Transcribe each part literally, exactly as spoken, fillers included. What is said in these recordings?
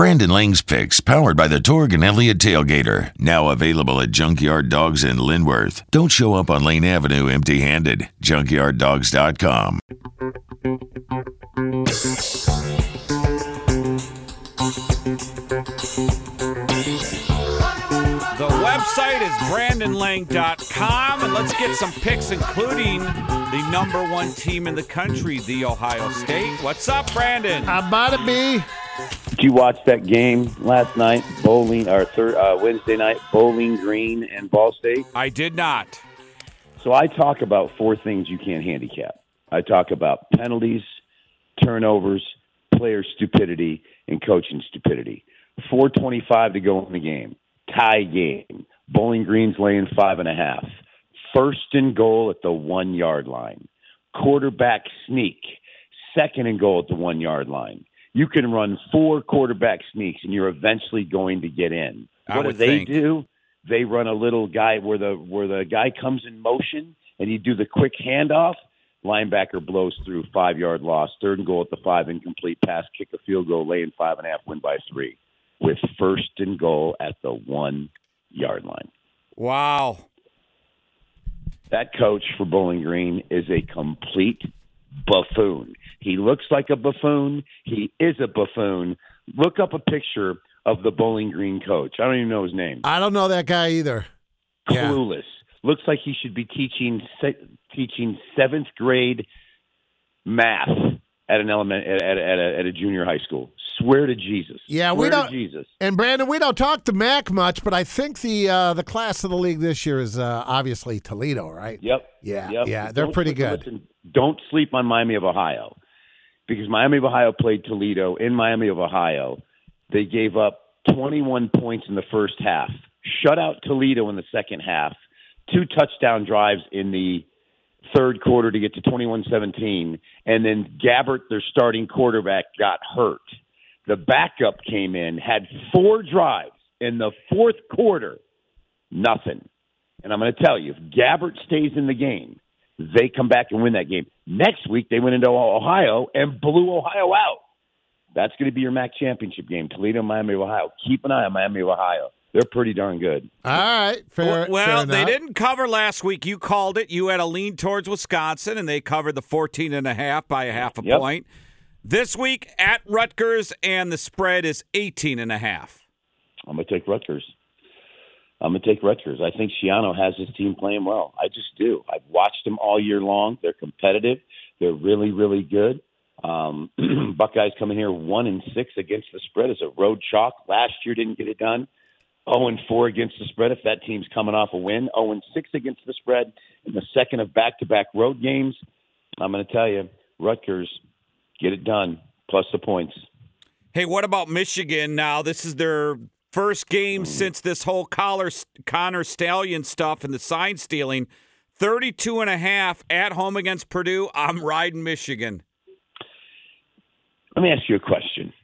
Brandon Lang's Picks, powered by the Torg and Elliott Tailgater. Now available at Junkyard Dogs in Linworth. Don't show up on Lane Avenue empty-handed. junkyard dogs dot com. The website is Brandon Lang dot com, and let's get some picks, including the number one team in the country, the Ohio State. What's up, Brandon? I'm about to be. Did you watch that game last night, Bowling or thir- uh, Wednesday night, Bowling Green and Ball State? I did not. So I talk about four things you can't handicap. I talk about penalties, turnovers, player stupidity, and coaching stupidity. four twenty-five to go in the game. Tie game. Bowling Green's laying five and a half. First and goal at the one-yard line. Quarterback sneak. Second and goal at the one-yard line. You can run four quarterback sneaks, and you're eventually going to get in. What do they do? They run a little guy where the where the guy comes in motion, and you do the quick handoff. Linebacker blows through, five-yard loss. Third and goal at the five, incomplete pass, kick a field goal, lay in five and a half, win by three. With first and goal at the one-yard line. Wow. That coach for Bowling Green is a complete buffoon. He looks like a buffoon. He is a buffoon. Look up a picture of the Bowling Green coach. I don't even know his name. I don't know that guy either. Clueless. Yeah. Looks like he should be teaching teaching seventh grade math at an element at, at, at, a, at a junior high school. Swear to Jesus. Yeah, Swear we don't. To Jesus. And Brandon, we don't talk to Mac much, but I think the uh, the class of the league this year is uh, obviously Toledo, right? Yep. Yeah, yep. yeah, they're don't, pretty good. Listen, don't sleep on Miami of Ohio, because Miami of Ohio played Toledo in Miami of Ohio. They gave up twenty-one points in the first half, shut out Toledo in the second half. Two touchdown drives in the third quarter to get to twenty-one seventeen, and then Gabbert, their starting quarterback, got hurt. The backup came in, had four drives in the fourth quarter, nothing. And I'm going to tell you, if Gabbert stays in the game, they come back and win that game. Next week, they went into Ohio and blew Ohio out. That's going to be your M A C championship game, Toledo, Miami of Ohio. Keep an eye on Miami of Ohio. They're pretty darn good. All right. Fair, well, fair they didn't cover last week. You called it. You had a lean towards Wisconsin, and they covered the fourteen and a half by a half a yep. point. This week at Rutgers, and the spread is eighteen and a half. I'm going to take Rutgers. I'm going to take Rutgers. I think Schiano has his team playing well. I just do. I've watched them all year long. They're competitive. They're really, really good. Um, Buckeyes coming here one and six against the spread as a road chalk. Last year didn't get it done. oh and four against the spread if that team's coming off a win. oh and six against the spread in the second of back-to-back road games. I'm going to tell you, Rutgers, get it done, plus the points. Hey, what about Michigan now? This is their first game since this whole Collar, Connor Stallion stuff and the sign stealing. thirty-two and a half at home against Purdue. I'm riding Michigan. Let me ask you a question.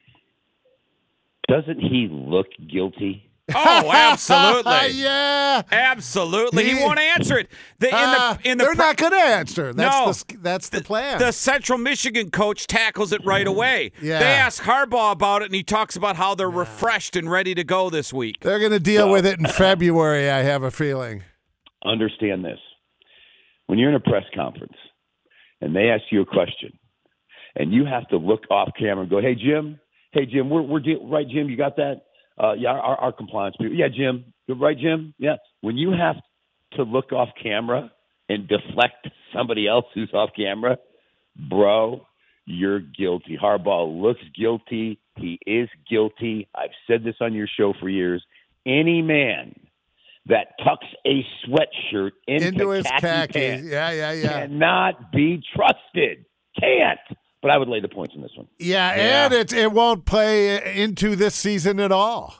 Doesn't he look guilty? Oh, absolutely! yeah, absolutely. He, he won't answer it. The, in uh, the, in the they're pro- not going to answer. That's no, the, that's the plan. The, the Central Michigan coach tackles it right away. Yeah. They ask Harbaugh about it, and he talks about how they're yeah. refreshed and ready to go this week. They're going to deal so, with it in February. I have a feeling. Understand this: when you're in a press conference and they ask you a question, and you have to look off camera and go, "Hey, Jim. Hey, Jim. We're we're de- right, Jim. You got that." Uh, yeah, our, our compliance people. Yeah, Jim. You're right, Jim? Yeah. When you have to look off camera and deflect somebody else who's off camera, bro, you're guilty. Harbaugh looks guilty. He is guilty. I've said this on your show for years. Any man that tucks a sweatshirt into, into his khaki khakis pants yeah, yeah, yeah. cannot be trusted. Can't. But I would lay the points in this one. Yeah, yeah. and it, it won't play into this season at all.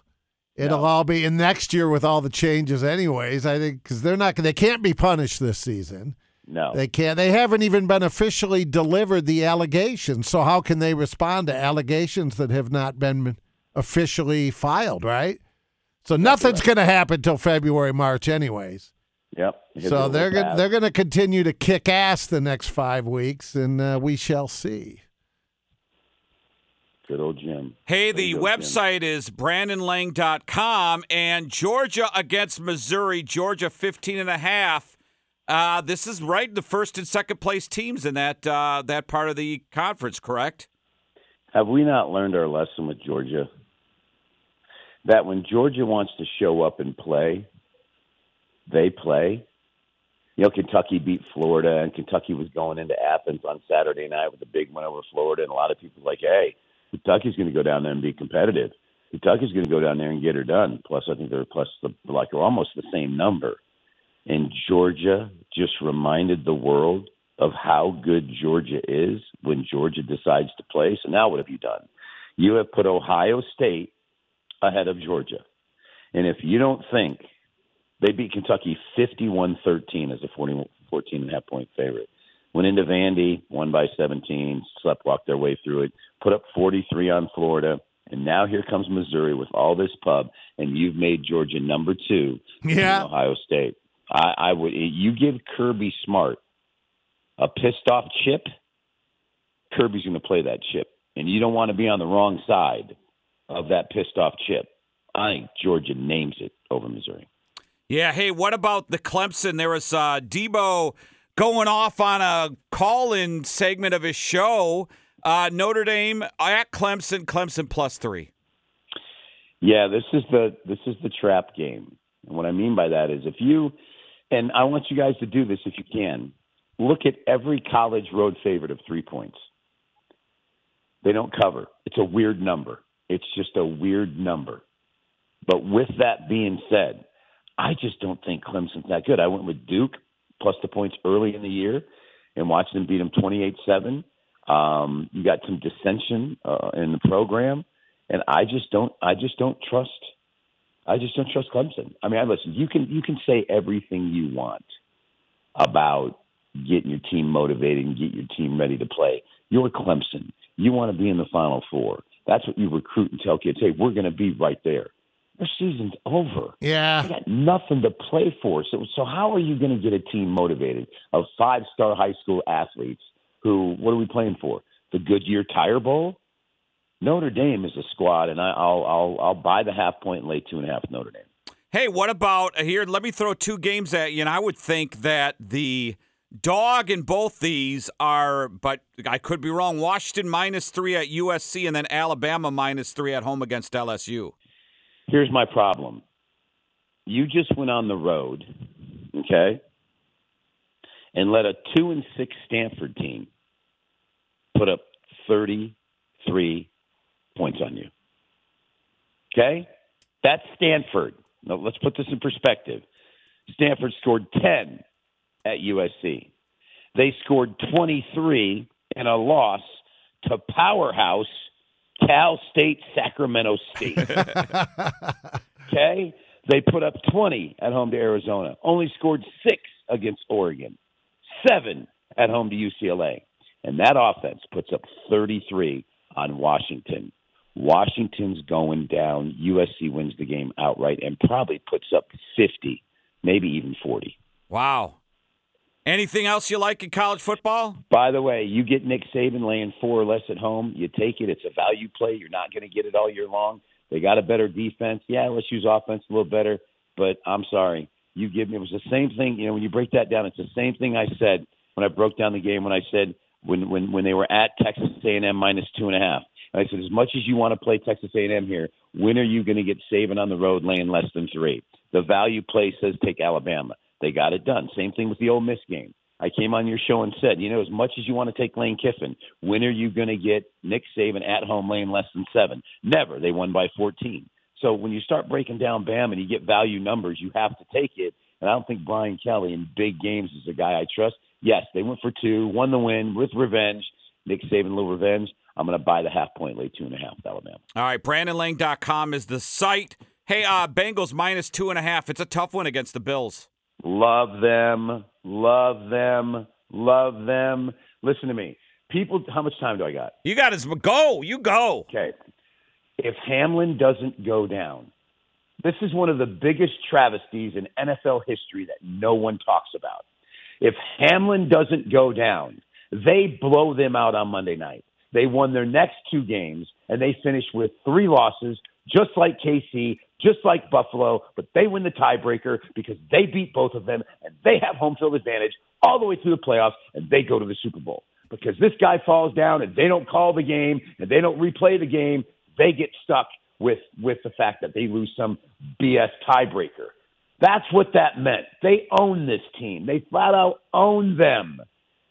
It'll no. all be in next year with all the changes anyways, I think, because they're not, they can't be punished this season. No. They can't. They haven't even been officially delivered the allegations, so how can they respond to allegations that have not been officially filed, right? So nothing's right. going to happen till February, March anyways. Yep. So they're gonna, they're going to continue to kick ass the next five weeks, and uh, we shall see. Good old Jim. Hey, the website Jim. is Brandon Lang dot com, and Georgia against Missouri, Georgia fifteen and a half. Uh, this is right the first and second place teams in that uh, that part of the conference, correct? Have we not learned our lesson with Georgia? That when Georgia wants to show up and play, they play. You know, Kentucky beat Florida, and Kentucky was going into Athens on Saturday night with a big win over Florida, and a lot of people were like, hey, Kentucky's going to go down there and be competitive. Kentucky's going to go down there and get her done. Plus, I think they're plus the, like almost the same number. And Georgia just reminded the world of how good Georgia is when Georgia decides to play. So now what have you done? You have put Ohio State ahead of Georgia. And if you don't think they beat Kentucky fifty-one thirteen as a fourteen and a half point favorite, went into Vandy, won by seventeen, slept, walked their way through it, put up forty-three on Florida, and now here comes Missouri with all this pub, and you've made Georgia number two yeah. in Ohio State. I, I would you give Kirby Smart a pissed off chip, Kirby's going to play that chip, and you don't want to be on the wrong side of that pissed off chip. I think Georgia names it over Missouri. Yeah. Hey, what about the Clemson? There was uh, Debo going off on a call-in segment of his show. Uh, Notre Dame at Clemson. Clemson plus three. Yeah, this is the this is the trap game. And what I mean by that is if you, and I want you guys to do this if you can, look at every college road favorite of three points. They don't cover. It's a weird number. It's just a weird number. But with that being said, I just don't think Clemson's that good. I went with Duke plus the points early in the year and watched them beat them twenty-eight seven. Um, you got some dissension uh, in the program, and I just don't. I just don't trust. I just don't trust Clemson. I mean, I listen. You can you can say everything you want about getting your team motivated and get your team ready to play. You're Clemson. You want to be in the Final Four. That's what you recruit and tell kids. Hey, we're going to be right there. Their season's over. Yeah, they got nothing to play for. So, so how are you going to get a team motivated of five-star high school athletes who? What are we playing for? The Goodyear Tire Bowl? Notre Dame is a squad, and I, I'll I'll I'll buy the half point and lay two and a half Notre Dame. Hey, what about here? Let me throw two games at you, and I would think that the dog in both these are, but I could be wrong. Washington minus three at U S C, and then Alabama minus three at home against L S U. Here's my problem. You just went on the road, okay, and let a two and six Stanford team put up thirty-three points on you. Okay? That's Stanford. Now, let's put this in perspective. Stanford scored ten at U S C. They scored twenty-three in a loss to powerhouse Cal State, Sacramento State. Okay? They put up twenty at home to Arizona. Only scored six against Oregon. seven at home to U C L A. And that offense puts up thirty-three on Washington. Washington's going down. U S C wins the game outright and probably puts up fifty, maybe even forty. Wow. Anything else you like in college football? By the way, you get Nick Saban laying four or less at home. You take it. It's a value play. You're not going to get it all year long. They got a better defense. Yeah, let's use offense a little better. But I'm sorry. You give me – it was the same thing. You know, when you break that down, it's the same thing I said when I broke down the game when I said when, when, when they were at Texas A and M minus two and a half. And I said, as much as you want to play Texas A and M here, when are you going to get Saban on the road laying less than three? The value play says take Alabama. They got it done. Same thing with the Ole Miss game. I came on your show and said, you know, as much as you want to take Lane Kiffin, when are you going to get Nick Saban at home laying less than seven? Never. They won by fourteen. So when you start breaking down BAM and you get value numbers, you have to take it. And I don't think Brian Kelly in big games is a guy I trust. Yes, they went for two, won the win with revenge. Nick Saban, a little revenge. I'm going to buy the half point, lay two and a half with Alabama. All right, Brandon Lang dot com is the site. Hey, uh, Bengals minus two and a half. It's a tough one against the Bills. Love them, love them, love them. Listen to me. People, how much time do I got? You got to go. You go. Okay. If Hamlin doesn't go down, this is one of the biggest travesties in N F L history that no one talks about. If Hamlin doesn't go down, they blow them out on Monday night. They won their next two games, and they finished with three losses, just like K C, just like Buffalo, but they win the tiebreaker because they beat both of them, and they have home field advantage all the way through the playoffs, and they go to the Super Bowl. Because this guy falls down, and they don't call the game, and they don't replay the game, they get stuck with, with the fact that they lose some B S tiebreaker. That's what that meant. They own this team. They flat out own them.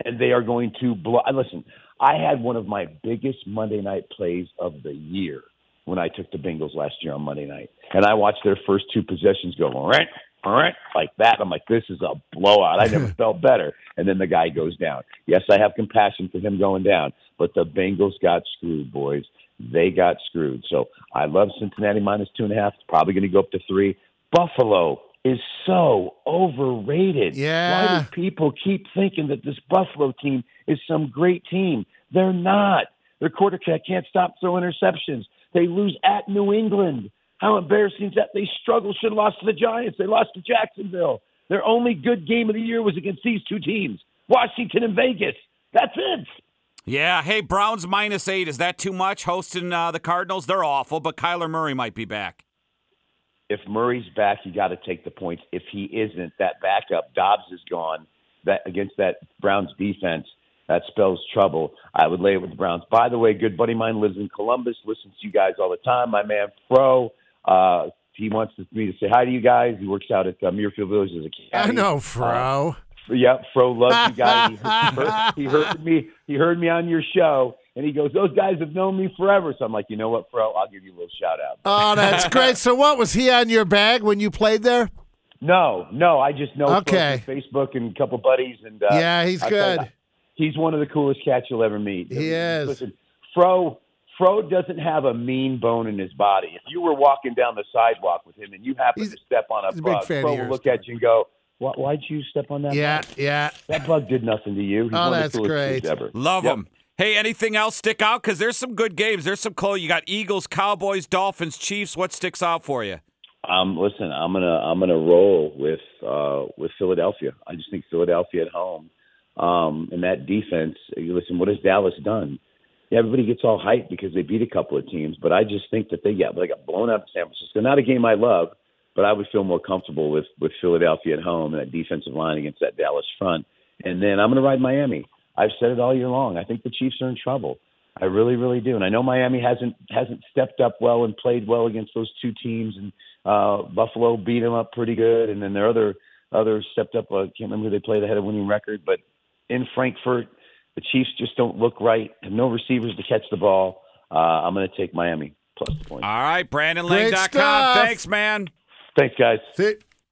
And they are going to blow. Listen, I had one of my biggest Monday night plays of the year when I took the Bengals last year on Monday night. And I watched their first two possessions go, all right, all right, like that. I'm like, this is a blowout. I never felt better. And then the guy goes down. Yes, I have compassion for him going down. But the Bengals got screwed, boys. They got screwed. So I love Cincinnati minus two and a half. It's probably going to go up to three. Buffalo is so overrated. Yeah. Why do people keep thinking that this Buffalo team is some great team? They're not. Their quarterback can't stop throwing interceptions. They lose at New England. How embarrassing is that? They struggle. Should have lost to the Giants. They lost to Jacksonville. Their only good game of the year was against these two teams, Washington and Vegas. That's it. Yeah. Hey, Browns minus eight. Is that too much? Hosting uh, the Cardinals. They're awful, but Kyler Murray might be back. If Murray's back, you got to take the points. If he isn't, that backup, Dobbs, is gone. That against that Browns defense, that spells trouble. I would lay it with the Browns. By the way, a good buddy of mine lives in Columbus, listens to you guys all the time. My man, Fro, uh, he wants me to say hi to you guys. He works out at uh, Muirfield Village as a caddy. I know, Fro. Uh, yeah, Fro loves you guys. He heard, he, heard me, he heard me on your show. And he goes, those guys have known me forever. So I'm like, you know what, bro? I'll give you a little shout-out. Oh, that's great. So what, was he on your bag when you played there? No, no. I just know okay. from Facebook and a couple buddies. And uh, yeah, he's I good. Thought, he's one of the coolest cats you'll ever meet. He is. Listen, Fro, Fro doesn't have a mean bone in his body. If you were walking down the sidewalk with him and you happen he's, to step on a bug, Fro will look at you and go, why'd you step on that yeah, bug? Yeah, yeah. That bug did nothing to you. He's oh, one that's of the coolest great. Ever. Love yep. him. Hey, anything else stick out? Because there's some good games. There's some close. You got Eagles, Cowboys, Dolphins, Chiefs. What sticks out for you? Um, listen, I'm gonna I'm gonna roll with uh, with Philadelphia. I just think Philadelphia at home um, and that defense. Listen, what has Dallas done? Yeah, everybody gets all hyped because they beat a couple of teams, but I just think that they got they got blown out of San Francisco. Not a game I love, but I would feel more comfortable with with Philadelphia at home and that defensive line against that Dallas front. And then I'm gonna ride Miami. I've said it all year long. I think the Chiefs are in trouble. I really, really do. And I know Miami hasn't hasn't stepped up well and played well against those two teams. And uh, Buffalo beat them up pretty good. And then their other other stepped up. I uh, can't remember who they played. They had a winning record. But in Frankfurt, the Chiefs just don't look right. Have no receivers to catch the ball. Uh, I'm going to take Miami plus the points. All right, Brandon Lang dot com. Thanks, man. Thanks, guys. See-